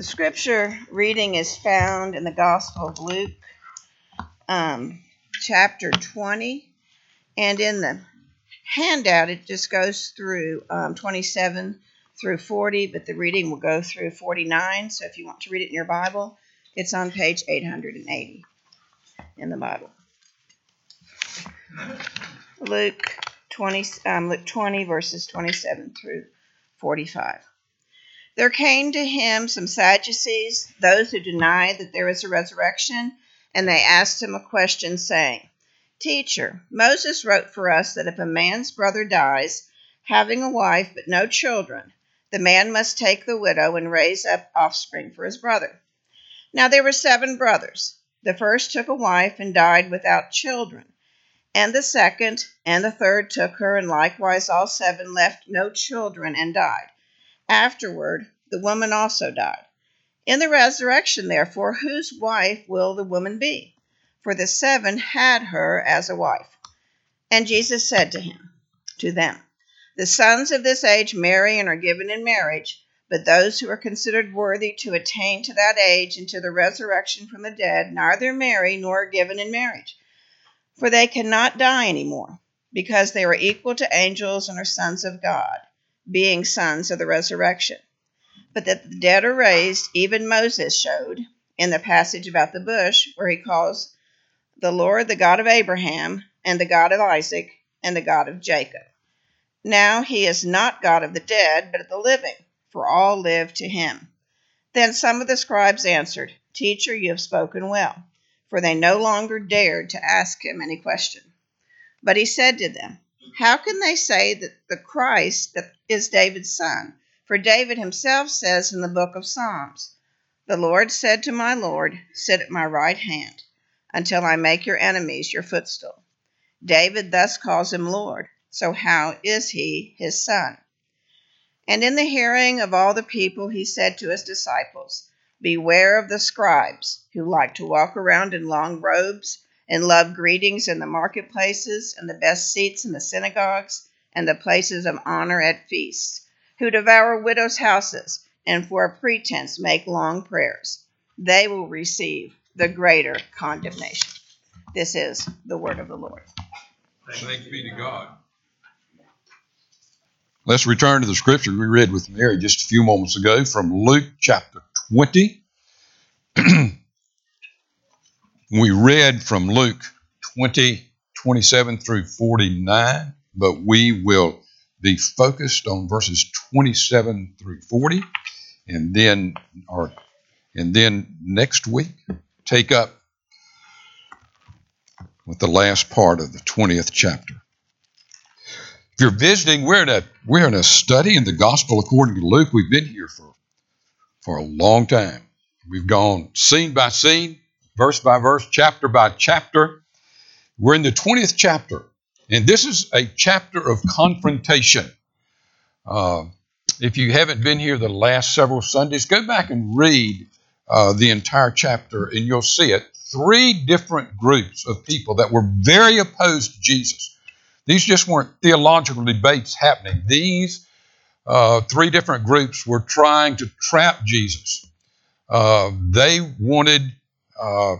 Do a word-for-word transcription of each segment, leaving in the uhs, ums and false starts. The scripture reading is found in the Gospel of Luke, um, chapter twenty, and in the handout it just goes through um, twenty-seven through forty, but the reading will go through forty-nine, so if you want to read it in your Bible, it's on page eight hundred eighty in the Bible. Luke twenty, um, Luke twenty, verses twenty-seven through forty-five. There came to him some Sadducees, those who deny that there is a resurrection, and they asked him a question, saying, "Teacher, Moses wrote for us that if a man's brother dies, having a wife but no children, the man must take the widow and raise up offspring for his brother. Now there were seven brothers. The first took a wife and died without children, and the second and the third took her, and likewise all seven left no children and died. Afterward, the woman also died. In the resurrection, therefore, whose wife will the woman be? For the seven had her as a wife." And Jesus said to him, to them, "The sons of this age marry and are given in marriage, but those who are considered worthy to attain to that age and to the resurrection from the dead neither marry nor are given in marriage, for they cannot die anymore, because they are equal to angels and are sons of God, being sons of the resurrection. But that the dead are raised, even Moses showed in the passage about the bush, where he calls the Lord the God of Abraham, and the God of Isaac, and the God of Jacob. Now he is not God of the dead, but of the living, for all live to him." Then some of the scribes answered, "Teacher, you have spoken well," for they no longer dared to ask him any question. But he said to them, "How can they say that the Christ is David's son? For David himself says in the book of Psalms, 'The Lord said to my Lord, sit at my right hand until I make your enemies your footstool.' David thus calls him Lord, so how is he his son?" And in the hearing of all the people, he said to his disciples, "Beware of the scribes, who like to walk around in long robes and love greetings in the marketplaces and the best seats in the synagogues and the places of honor at feasts, who devour widows' houses and for a pretense make long prayers. They will receive the greater condemnation." This is the word of the Lord. Thanks be to God. Let's return to the scripture we read with Mary just a few moments ago from Luke chapter twenty. We read from Luke twenty, twenty-seven through forty-nine, but we will be focused on verses twenty-seven through forty, and then or, and then next week take up with the last part of the twentieth chapter. If you're visiting, we're in a we're in a study in the Gospel according to Luke. We've been here for for a long time. We've gone scene by scene, verse by verse, chapter by chapter. We're in the twentieth chapter, and this is a chapter of confrontation. Uh, if you haven't been here the last several Sundays, go back and read uh, the entire chapter, and you'll see it. Three different groups of people that were very opposed to Jesus. These just weren't theological debates happening. These uh, three different groups were trying to trap Jesus. Uh, they wanted Uh,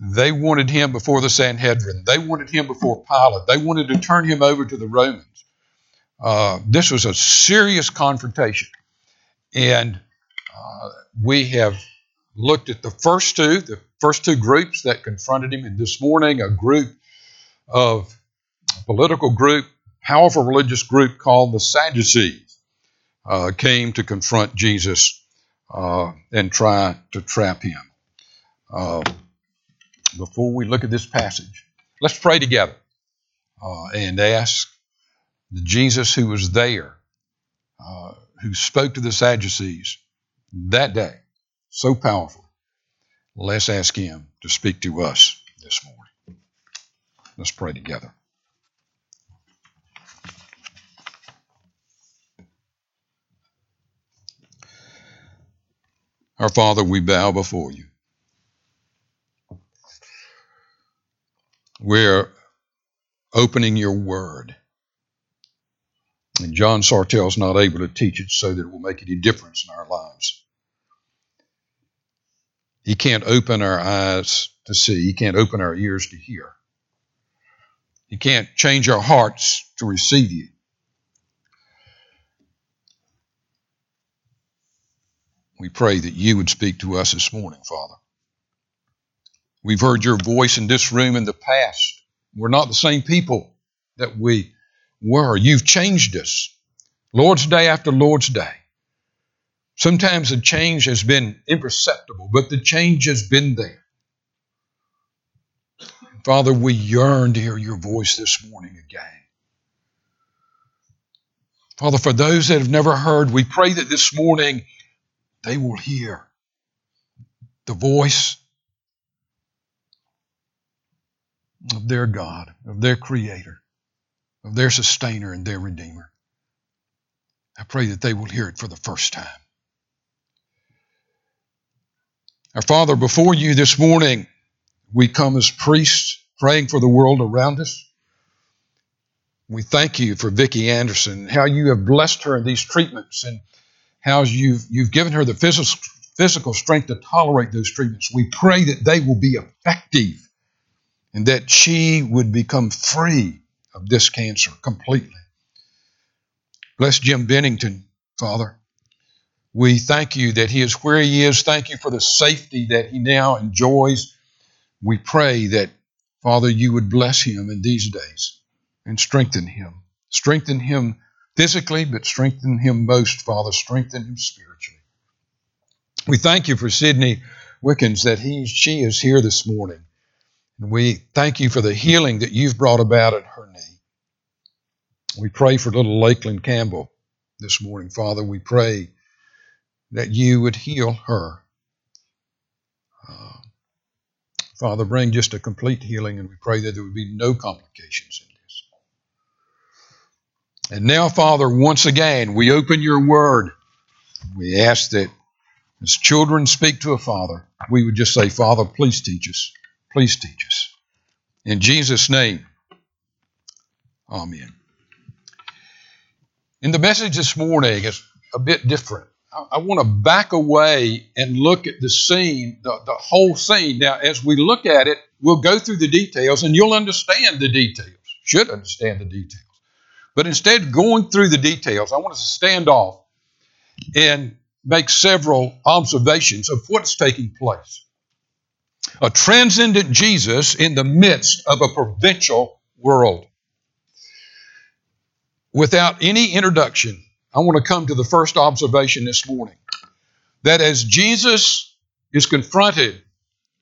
they wanted him before the Sanhedrin. They wanted him before Pilate. They wanted to turn him over to the Romans. Uh, this was a serious confrontation. And uh, we have looked at the first two, the first two groups that confronted him. And this morning, a group of, a political group, powerful religious group called the Sadducees uh, came to confront Jesus uh, and try to trap him. Uh, before we look at this passage, let's pray together uh, and ask the Jesus who was there, uh, who spoke to the Sadducees that day so powerfully. Let's ask him to speak to us this morning. Let's pray together. Our Father, we bow before you. We're opening your word. And John Sartell's not able to teach it so that it will make any difference in our lives. He can't open our eyes to see. He can't open our ears to hear. He can't change our hearts to receive you. We pray that you would speak to us this morning, Father. We've heard your voice in this room in the past. We're not the same people that we were. You've changed us, Lord's Day after Lord's Day. Sometimes the change has been imperceptible, but the change has been there. Father, we yearn to hear your voice this morning again. Father, for those that have never heard, we pray that this morning they will hear the voice of their God, of their Creator, of their Sustainer and their Redeemer. I pray that they will hear it for the first time. Our Father, before you this morning, we come as priests praying for the world around us. We thank you for Vicki Anderson, how you have blessed her in these treatments and how you've, you've given her the physical, physical strength to tolerate those treatments. We pray that they will be effective and that she would become free of this cancer completely. Bless Jim Bennington, Father. We thank you that he is where he is. Thank you for the safety that he now enjoys. We pray that, Father, you would bless him in these days and strengthen him. Strengthen him physically, but strengthen him most, Father. Strengthen him spiritually. We thank you for Sidney Wickens, that he, she is here this morning. And we thank you for the healing that you've brought about at her knee. We pray for little Lakeland Campbell this morning, Father. We pray that you would heal her. Uh, Father, bring just a complete healing, and we pray that there would be no complications in this. And now, Father, once again, we open your word. We ask that as children speak to a father, we would just say, Father, please teach us. Please teach us. In Jesus' name, amen. And the message this morning is a bit different. I, I want to back away and look at the scene, the, the whole scene. Now, as we look at it, we'll go through the details, and you'll understand the details, should understand the details. But instead of going through the details, I want us to stand off and make several observations of what's taking place. A transcendent Jesus in the midst of a provincial world. Without any introduction, I want to come to the first observation this morning, that as Jesus is confronted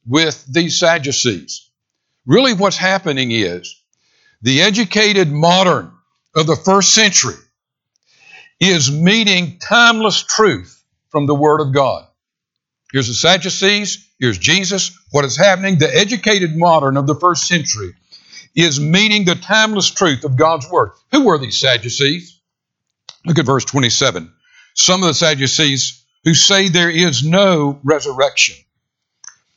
with these Sadducees, really what's happening is the educated modern of the first century is meeting timeless truth from the Word of God. Here's the Sadducees, here's Jesus. What is happening? The educated modern of the first century is meeting the timeless truth of God's Word. Who were these Sadducees? Look at verse twenty-seven. Some of the Sadducees who say there is no resurrection.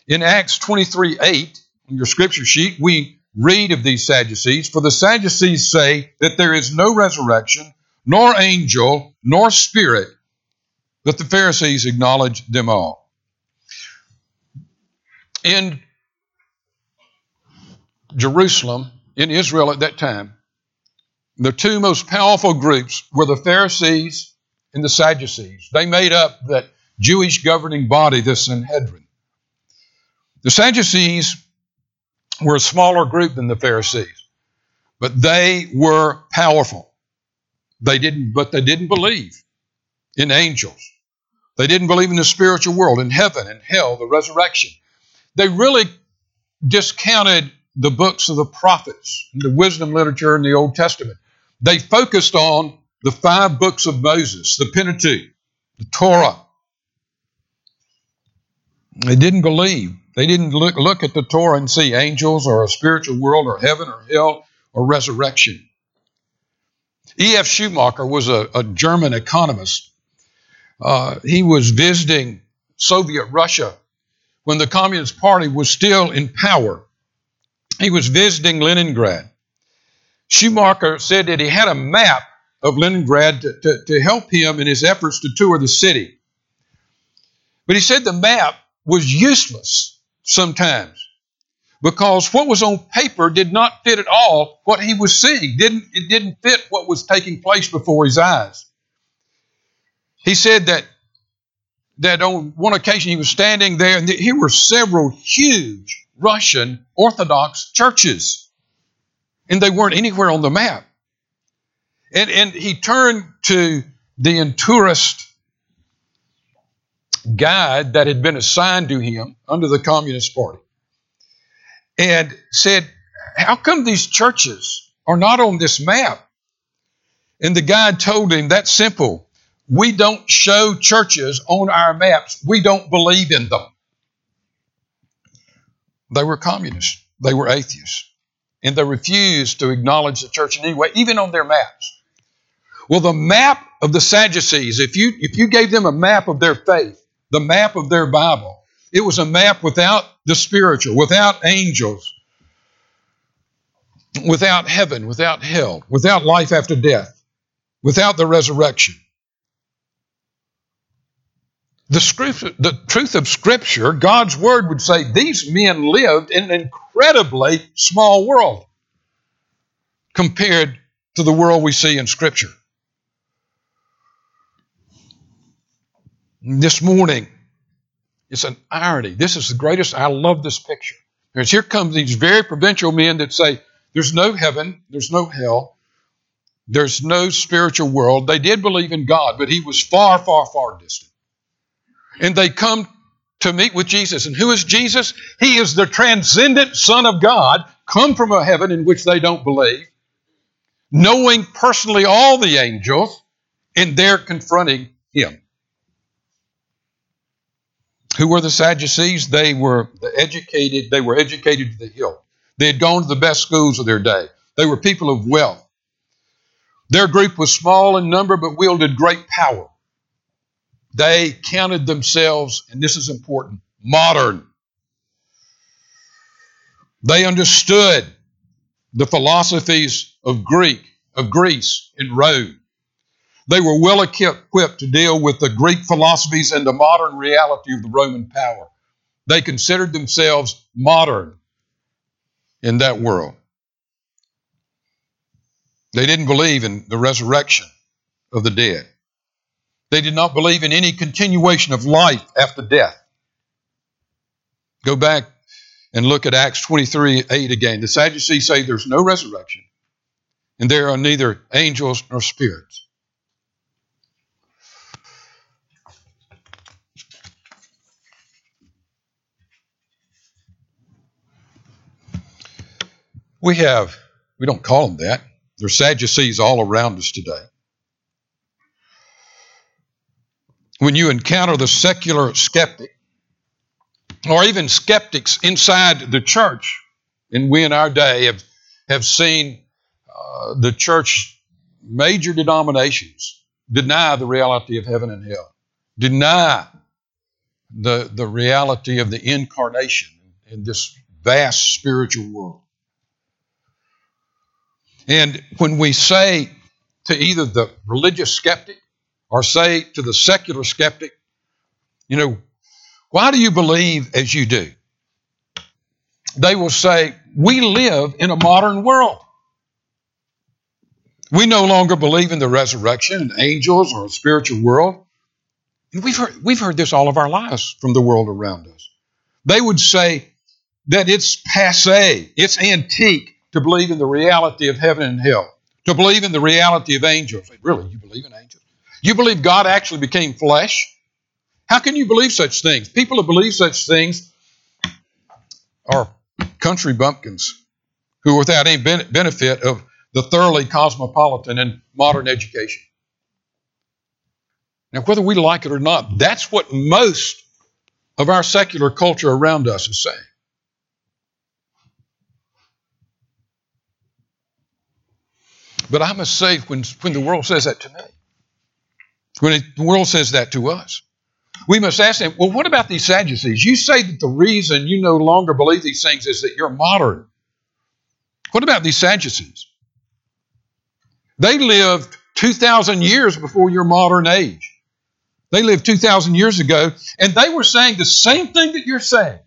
In Acts twenty-three eight, on your scripture sheet, we read of these Sadducees, for the Sadducees say that there is no resurrection, nor angel, nor spirit, but the Pharisees acknowledge them all. In Jerusalem, in Israel at that time, the two most powerful groups were the Pharisees and the Sadducees. They made up that Jewish governing body, the Sanhedrin. The Sadducees were a smaller group than the Pharisees, but they were powerful. They didn't, but they didn't believe in angels. They didn't believe in the spiritual world, in heaven and hell, the resurrection. They really discounted the books of the prophets, and the wisdom literature in the Old Testament. They focused on the five books of Moses, the Pentateuch, the Torah. They didn't believe. They didn't look, look at the Torah and see angels or a spiritual world or heaven or hell or resurrection. E F Schumacher was a, a German economist. Uh, he was visiting Soviet Russia when the Communist Party was still in power. He was visiting Leningrad. Schumacher said that he had a map of Leningrad to, to, to help him in his efforts to tour the city. But he said the map was useless sometimes, because what was on paper did not fit at all what he was seeing. Didn't, it didn't fit what was taking place before his eyes. He said that, that on one occasion he was standing there, and here were several huge Russian Orthodox churches, and they weren't anywhere on the map. And, and he turned to the tourist guide that had been assigned to him under the Communist Party and said, "How come these churches are not on this map?" And the guide told him, "That's simple. We don't show churches on our maps. We don't believe in them." They were communists. They were atheists. And they refused to acknowledge the church in any way, even on their maps. Well, the map of the Sadducees, if you, if you gave them a map of their faith, the map of their Bible, it was a map without the spiritual, without angels, without heaven, without hell, without life after death, without the resurrection. The, scripture, the truth of Scripture, God's Word would say these men lived in an incredibly small world compared to the world we see in Scripture. This morning, it's an irony. This is the greatest. I love this picture. Because here come these very provincial men that say there's no heaven, there's no hell, there's no spiritual world. They did believe in God, but he was far, far, far distant. And they come to meet with Jesus. And who is Jesus? He is the transcendent Son of God, come from a heaven in which they don't believe, knowing personally all the angels, and they're confronting him. Who were the Sadducees? They were educated. They were educated to the hilt. They had gone to the best schools of their day. They were people of wealth. Their group was small in number, but wielded great power. They counted themselves, and this is important, modern. They understood the philosophies of Greek, of Greece and Rome. They were well equipped to deal with the Greek philosophies and the modern reality of the Roman power. They considered themselves modern in that world. They didn't believe in the resurrection of the dead. They did not believe in any continuation of life after death. Go back and look at Acts twenty-three eight again. The Sadducees say there's no resurrection, and there are neither angels nor spirits. We have, we don't call them that. There's Sadducees all around us today. When you encounter the secular skeptic, or even skeptics inside the church, and we in our day have, have seen uh, the church, major denominations, deny the reality of heaven and hell, deny the, the reality of the incarnation in this vast spiritual world. And when we say to either the religious skeptic, or say to the secular skeptic, you know, why do you believe as you do? They will say, we live in a modern world. We no longer believe in the resurrection and angels or a spiritual world. And we've heard, we've heard this all of our lives from the world around us. They would say that it's passé, it's antique to believe in the reality of heaven and hell, to believe in the reality of angels. Really, you believe in angels? You believe God actually became flesh? How can you believe such things? People who believe such things are country bumpkins who are without any benefit of the thoroughly cosmopolitan and modern education. Now, whether we like it or not, that's what most of our secular culture around us is saying. But I must say, when, when the world says that to me, when it, the world says that to us, we must ask them, well, what about these Sadducees? You say that the reason you no longer believe these things is that you're modern. What about these Sadducees? They lived two thousand years before your modern age. They lived two thousand years ago, and they were saying the same thing that you're saying.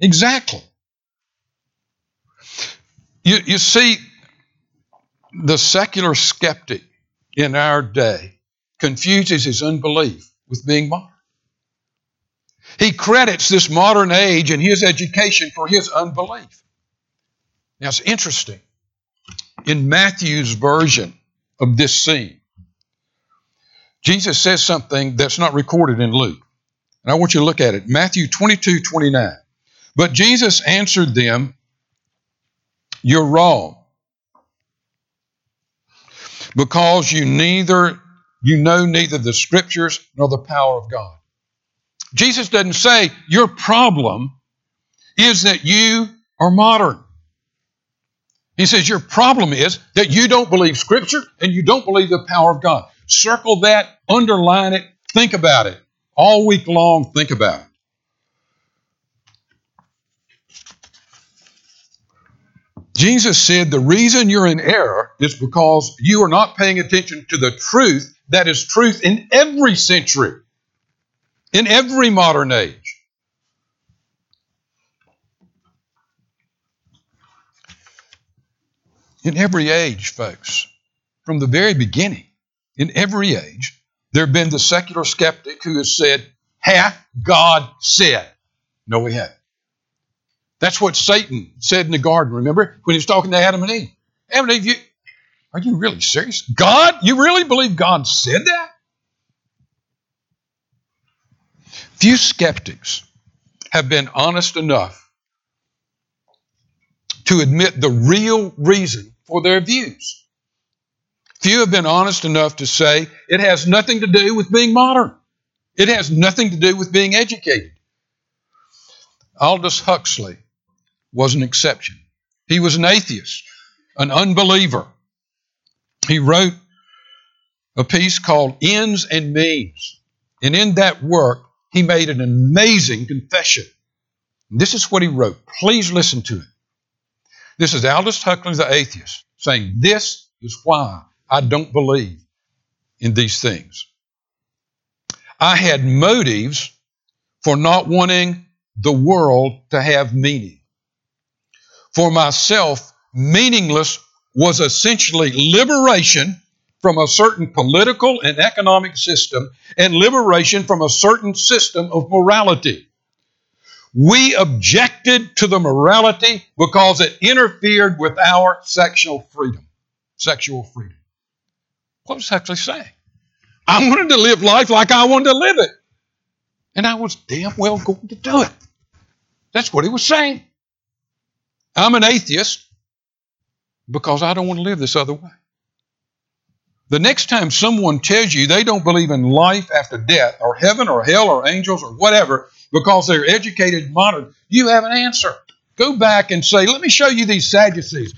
Exactly. You, you see, the secular skeptic in our day confuses his unbelief with being modern. He credits this modern age and his education for his unbelief. Now, it's interesting. In Matthew's version of this scene, Jesus says something that's not recorded in Luke. And I want you to look at it. Matthew twenty-two twenty-nine. But Jesus answered them, "You're wrong, because you neither you know neither the Scriptures nor the power of God." Jesus doesn't say your problem is that you are modern. He says your problem is that you don't believe Scripture and you don't believe the power of God. Circle that, underline it, think about it. All week long, think about it. Jesus said the reason you're in error is because you are not paying attention to the truth that is truth in every century, in every modern age. In every age, folks, from the very beginning, in every age, there have been the secular skeptic who has said, "Hath God said?" No, we haven't. That's what Satan said in the garden, remember, when he was talking to Adam and Eve. Adam and Eve, you, are you really serious? God? You really believe God said that? Few skeptics have been honest enough to admit the real reason for their views. Few have been honest enough to say it has nothing to do with being modern. It has nothing to do with being educated. Aldous Huxley was an exception. He was an atheist, an unbeliever. He wrote a piece called Ends and Means. And in that work, he made an amazing confession. And this is what he wrote. Please listen to it. This is Aldous Huxley, the atheist, saying, "This is why I don't believe in these things. I had motives for not wanting the world to have meaning. For myself, meaningless was essentially liberation from a certain political and economic system and liberation from a certain system of morality. We objected to the morality because it interfered with our sexual freedom." Sexual freedom. What was Huxley saying? I wanted to live life like I wanted to live it. And I was damn well going to do it. That's what he was saying. I'm an atheist because I don't want to live this other way. The next time someone tells you they don't believe in life after death or heaven or hell or angels or whatever because they're educated modern, you have an answer. Go back and say, let me show you these Sadducees.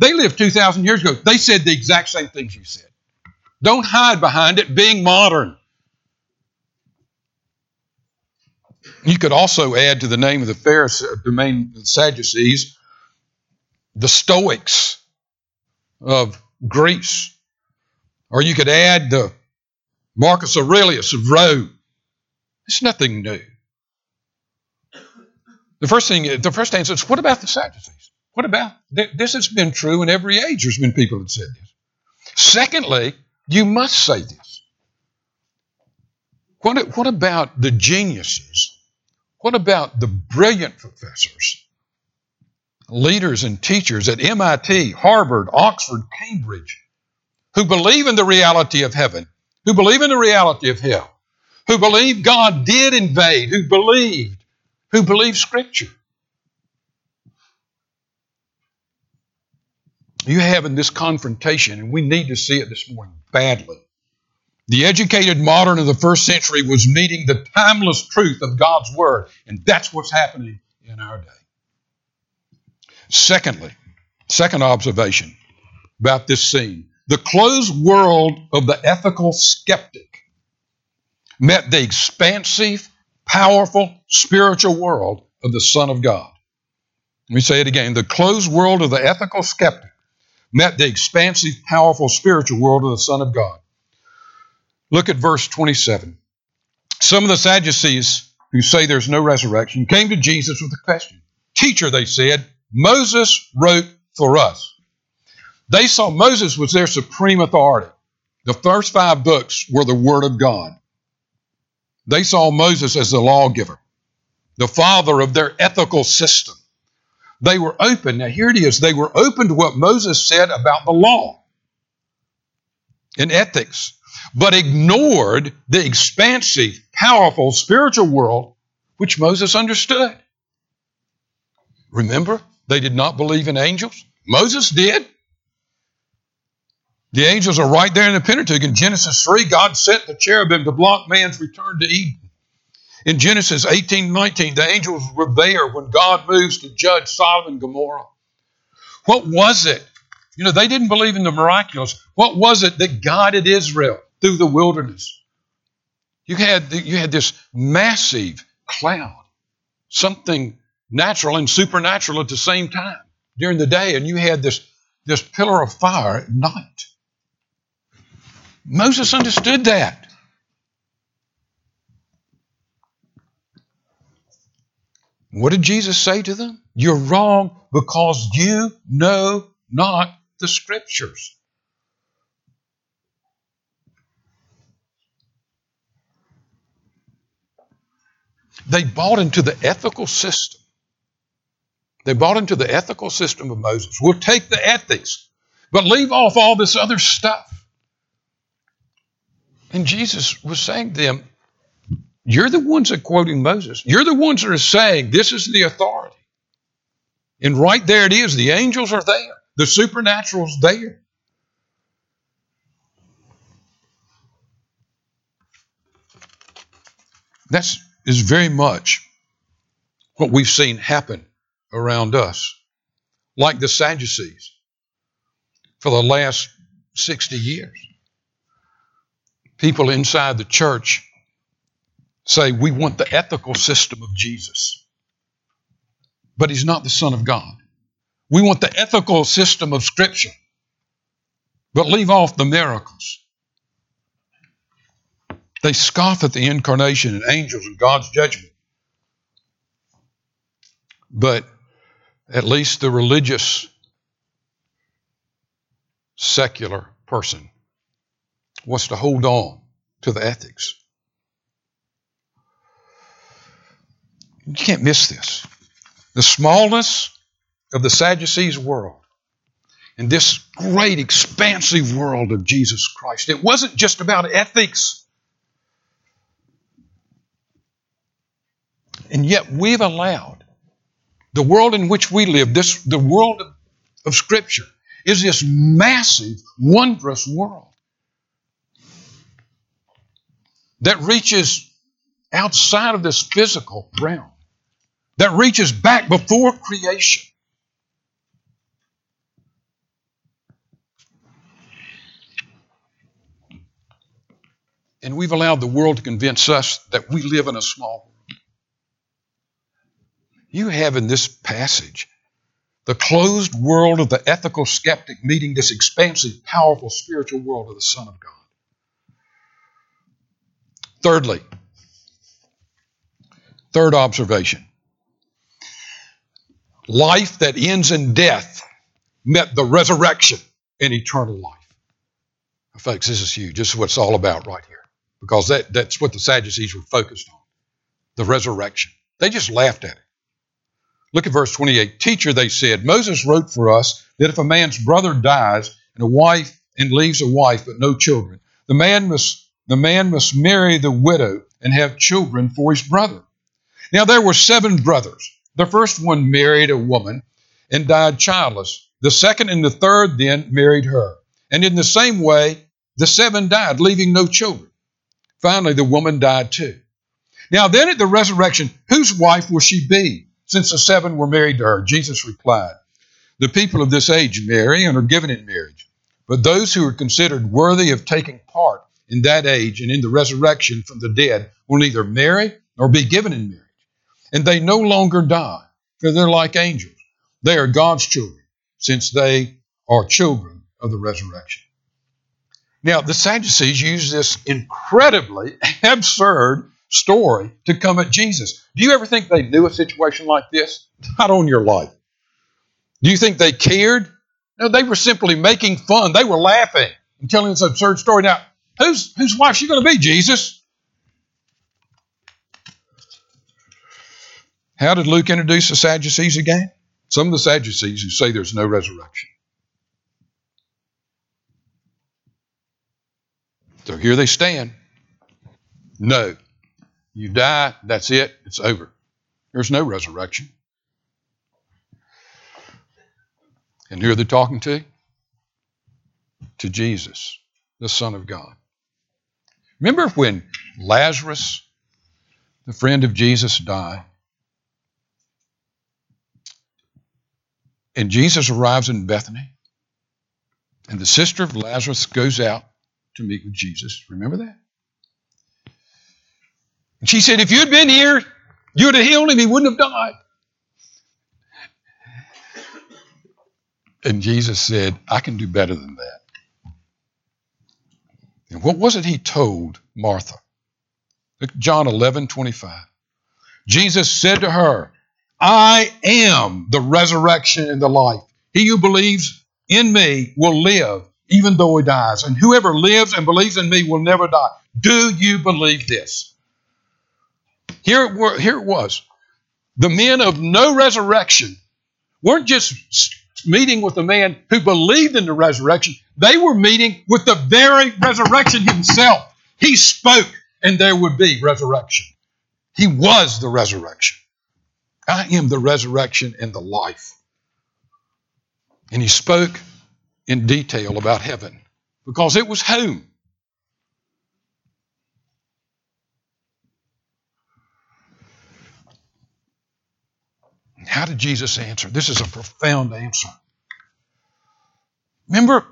They lived two thousand years ago. They said the exact same things you said. Don't hide behind it being modern. You could also add to the name of the Pharisees, the name of the Sadducees, the Stoics of Greece. Or you could add the Marcus Aurelius of Rome. It's nothing new. The first thing, the first answer is, what about the Sadducees? What about, this has been true in every age. There's been people that said this. Secondly, you must say this. What, what about the geniuses? What about the brilliant professors, leaders and teachers at M I T, Harvard, Oxford, Cambridge, who believe in the reality of heaven, who believe in the reality of hell, who believe God did invade, who believed, who believe Scripture? You're having this confrontation, and we need to see it this morning badly. The educated modern of the first century was meeting the timeless truth of God's Word, and that's what's happening in our day. Secondly, second observation about this scene, the closed world of the ethical skeptic met the expansive, powerful, spiritual world of the Son of God. Let me say it again. The closed world of the ethical skeptic met the expansive, powerful, spiritual world of the Son of God. Look at verse twenty-seven. Some of the Sadducees, who say there's no resurrection, came to Jesus with a question. Teacher, they said, Moses wrote for us. They saw Moses was their supreme authority. The first five books were the Word of God. They saw Moses as the lawgiver, the father of their ethical system. They were open. Now here it is. They were open to what Moses said about the law and ethics, but ignored the expansive, powerful spiritual world which Moses understood. Remember, they did not believe in angels. Moses did. The angels are right there in the Pentateuch. In Genesis three, God sent the cherubim to block man's return to Eden. In Genesis eighteen nineteen, the angels were there when God moves to judge Sodom and Gomorrah. What was it? You know, they didn't believe in the miraculous. What was it that guided Israel through the wilderness? You had, you had this massive cloud, something natural and supernatural at the same time during the day, and you had this, this pillar of fire at night. Moses understood that. What did Jesus say to them? You're wrong because you know not the Scriptures. They bought into the ethical system. They bought into the ethical system of Moses. We'll take the ethics, but leave off all this other stuff. And Jesus was saying to them, you're the ones that are quoting Moses. You're the ones that are saying this is the authority. And right there it is. The angels are there. The supernatural is there. That is very much what we've seen happen around us, like the Sadducees for the last sixty years. People inside the church say, we want the ethical system of Jesus, but he's not the Son of God. We want the ethical system of Scripture, but leave off the miracles. They scoff at the incarnation and angels and God's judgment, but at least the religious, secular person wants to hold on to the ethics. You can't miss this. The smallness of the Sadducees' world and this great expansive world of Jesus Christ. It wasn't just about ethics. And yet we've allowed the world in which we live, this the world of, of Scripture, is this massive, wondrous world that reaches outside of this physical realm, that reaches back before creation. And we've allowed the world to convince us that we live in a small world. You have in this passage the closed world of the ethical skeptic meeting this expansive, powerful spiritual world of the Son of God. Thirdly, third observation. Life that ends in death met the resurrection and eternal life. Folks, this is huge. This is what it's all about right here. Because that, that's what the Sadducees were focused on, the resurrection. They just laughed at it. Look at verse twenty-eight. Teacher, they said, Moses wrote for us that if a man's brother dies and a wife and leaves a wife but no children, the man must the man must marry the widow and have children for his brother. Now there were seven brothers. The first one married a woman and died childless. The second and the third then married her. And in the same way, the seven died, leaving no children. Finally, the woman died too. Now then at the resurrection, whose wife will she be, since the seven were married to her? Jesus replied, the people of this age marry and are given in marriage. But those who are considered worthy of taking part in that age and in the resurrection from the dead will neither marry nor be given in marriage. And they no longer die, for they're like angels. They are God's children, since they are children of the resurrection. Now, the Sadducees use this incredibly absurd story to come at Jesus. Do you ever think they knew a situation like this? Not on your life. Do you think they cared? No, they were simply making fun. They were laughing and telling this absurd story. Now, whose whose wife is she going to be, Jesus? How did Luke introduce the Sadducees again? Some of the Sadducees who say there's no resurrection. So here they stand. No. You die, that's it, it's over. There's no resurrection. And who are they talking to? To Jesus, the Son of God. Remember when Lazarus, the friend of Jesus, died? And Jesus arrives in Bethany, and the sister of Lazarus goes out to meet with Jesus. Remember that? And she said, if you'd been here, you would have healed him. He wouldn't have died. And Jesus said, I can do better than that. And what was it he told Martha? Look at John eleven twenty-five. Jesus said to her, I am the resurrection and the life. He who believes in me will live, even though he dies. And whoever lives and believes in me will never die. Do you believe this? Here it, were, here it was. The men of no resurrection weren't just meeting with the man who believed in the resurrection. They were meeting with the very resurrection himself. He spoke, and there would be resurrection. He was the resurrection. I am the resurrection and the life. And he spoke in detail about heaven because it was home. How did Jesus answer? This is a profound answer. Remember,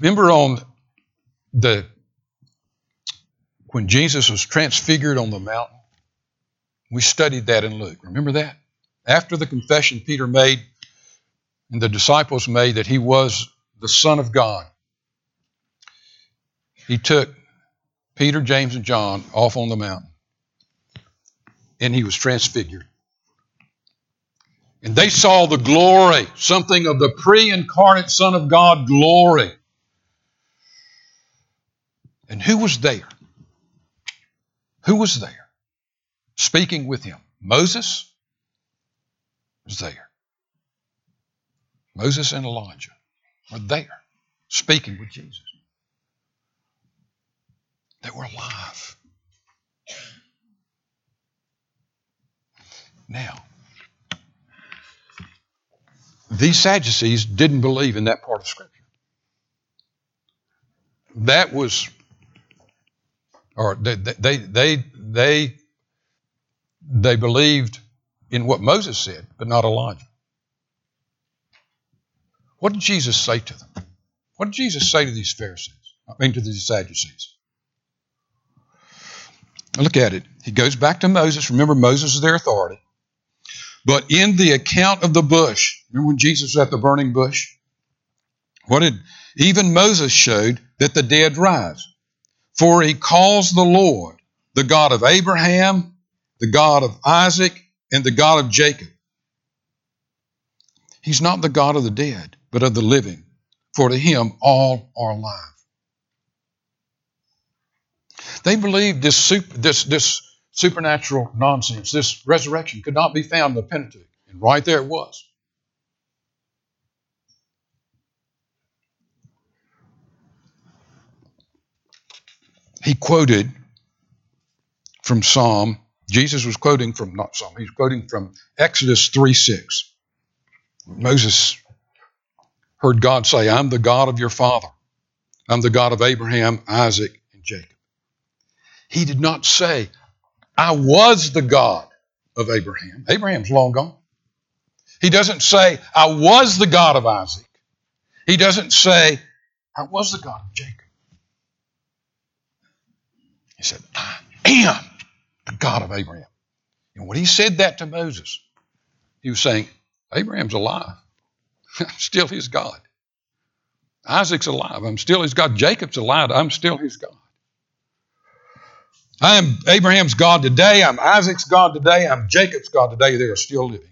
remember on the when Jesus was transfigured on the mountain? We studied that in Luke. Remember that? After the confession Peter made and the disciples made that he was the Son of God, he took Peter, James, and John off on the mountain, and he was transfigured. And they saw the glory, something of the pre-incarnate Son of God glory. And who was there? Who was there? Speaking with him. Moses was there. Moses and Elijah were there speaking with Jesus. They were alive. Now, these Sadducees didn't believe in that part of Scripture. That was, or they, they, they, they They believed in what Moses said, but not Elijah. What did Jesus say to them? What did Jesus say to these Pharisees? I mean, to these Sadducees. Look at it. He goes back to Moses. Remember, Moses is their authority. But in the account of the bush, remember when Jesus was at the burning bush? What did even Moses showed that the dead rise? For he calls the Lord, the God of Abraham, the God of Isaac, and the God of Jacob. He's not the God of the dead, but of the living, for to him all are alive. They believed this, super, this, this supernatural nonsense, this resurrection, could not be found in the Pentateuch, and right there it was. He quoted from Psalm Jesus was quoting from, not Psalm, he's quoting from Exodus three six. Moses heard God say, I'm the God of your father. I'm the God of Abraham, Isaac, and Jacob. He did not say, I was the God of Abraham. Abraham's long gone. He doesn't say, I was the God of Isaac. He doesn't say, I was the God of Jacob. He said, I am the God of Abraham. And when he said that to Moses, he was saying, Abraham's alive. I'm still his God. Isaac's alive. I'm still his God. Jacob's alive. I'm still his God. I am Abraham's God today. I'm Isaac's God today. I'm Jacob's God today. They are still living.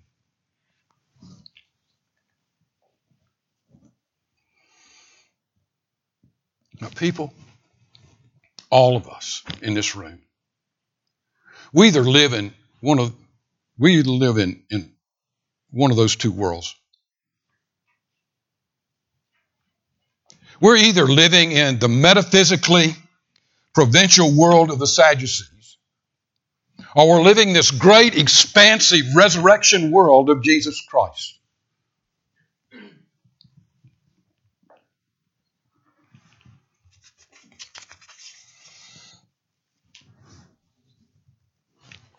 Now, people, all of us in this room, we either live in one of we live in, in one of those two worlds. We're either living in the metaphysically provincial world of the Sadducees, or we're living this great, expansive resurrection world of Jesus Christ.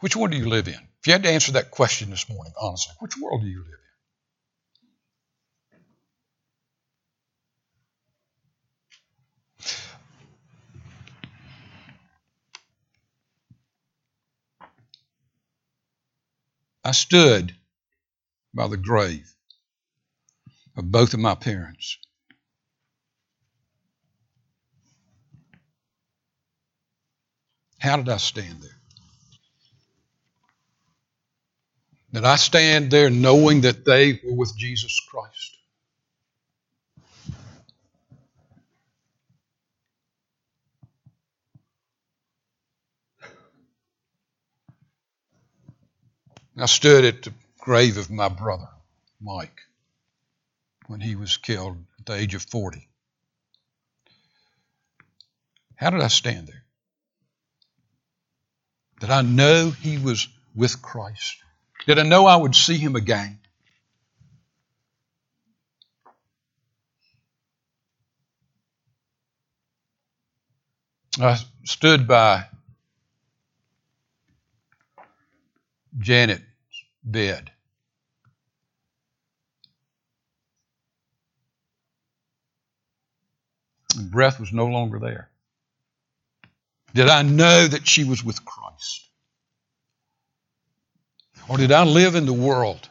Which one do you live in? If you had to answer that question this morning, honestly, which world do you live in? I stood by the grave of both of my parents. How did I stand there? Did I stand there knowing that they were with Jesus Christ? I stood at the grave of my brother, Mike, when he was killed at the age of forty. How did I stand there? Did I know he was with Christ? Did I know I would see him again? I stood by Janet's bed. And breath was no longer there. Did I know that she was with Christ? Or did I live in the world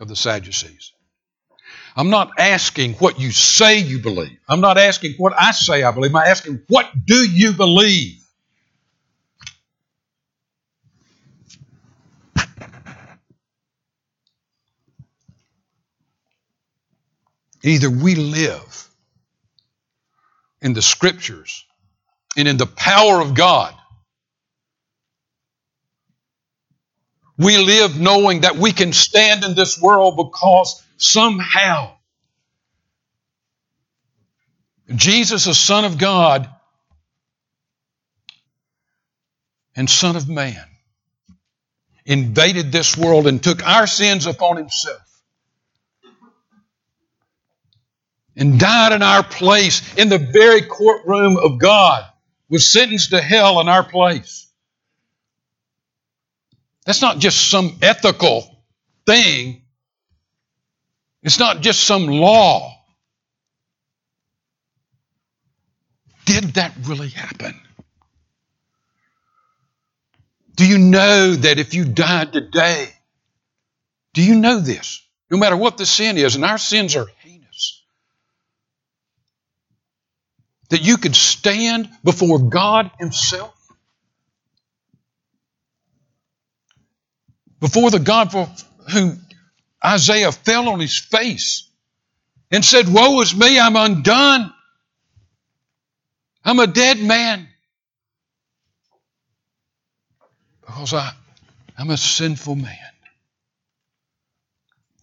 of the Sadducees? I'm not asking what you say you believe. I'm not asking what I say I believe. I'm asking, what do you believe? Either we live in the Scriptures and in the power of God. We live knowing that we can stand in this world because somehow Jesus, the Son of God and Son of Man, invaded this world and took our sins upon himself and died in our place, in the very courtroom of God, was sentenced to hell in our place. That's not just some ethical thing. It's not just some law. Did that really happen? Do you know that if you died today, do you know this? No matter what the sin is, and our sins are heinous, that you could stand before God himself, before the God for whom Isaiah fell on his face and said, "Woe is me, I'm undone. I'm a dead man because I, I'm a sinful man."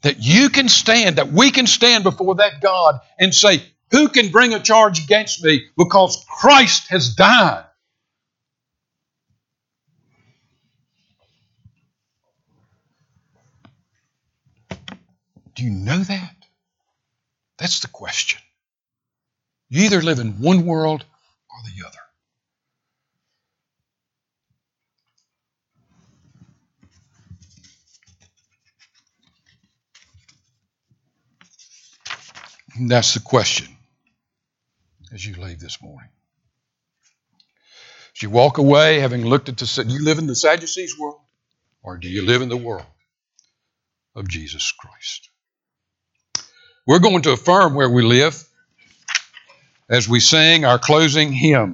That you can stand, that we can stand before that God and say, "Who can bring a charge against me? Because Christ has died." Do you know that? That's the question. You either live in one world or the other. And that's the question as you leave this morning. As you walk away, having looked at the, do you live in the Sadducees' world, or do you live in the world of Jesus Christ? We're going to affirm where we live. as we sing our closing hymn.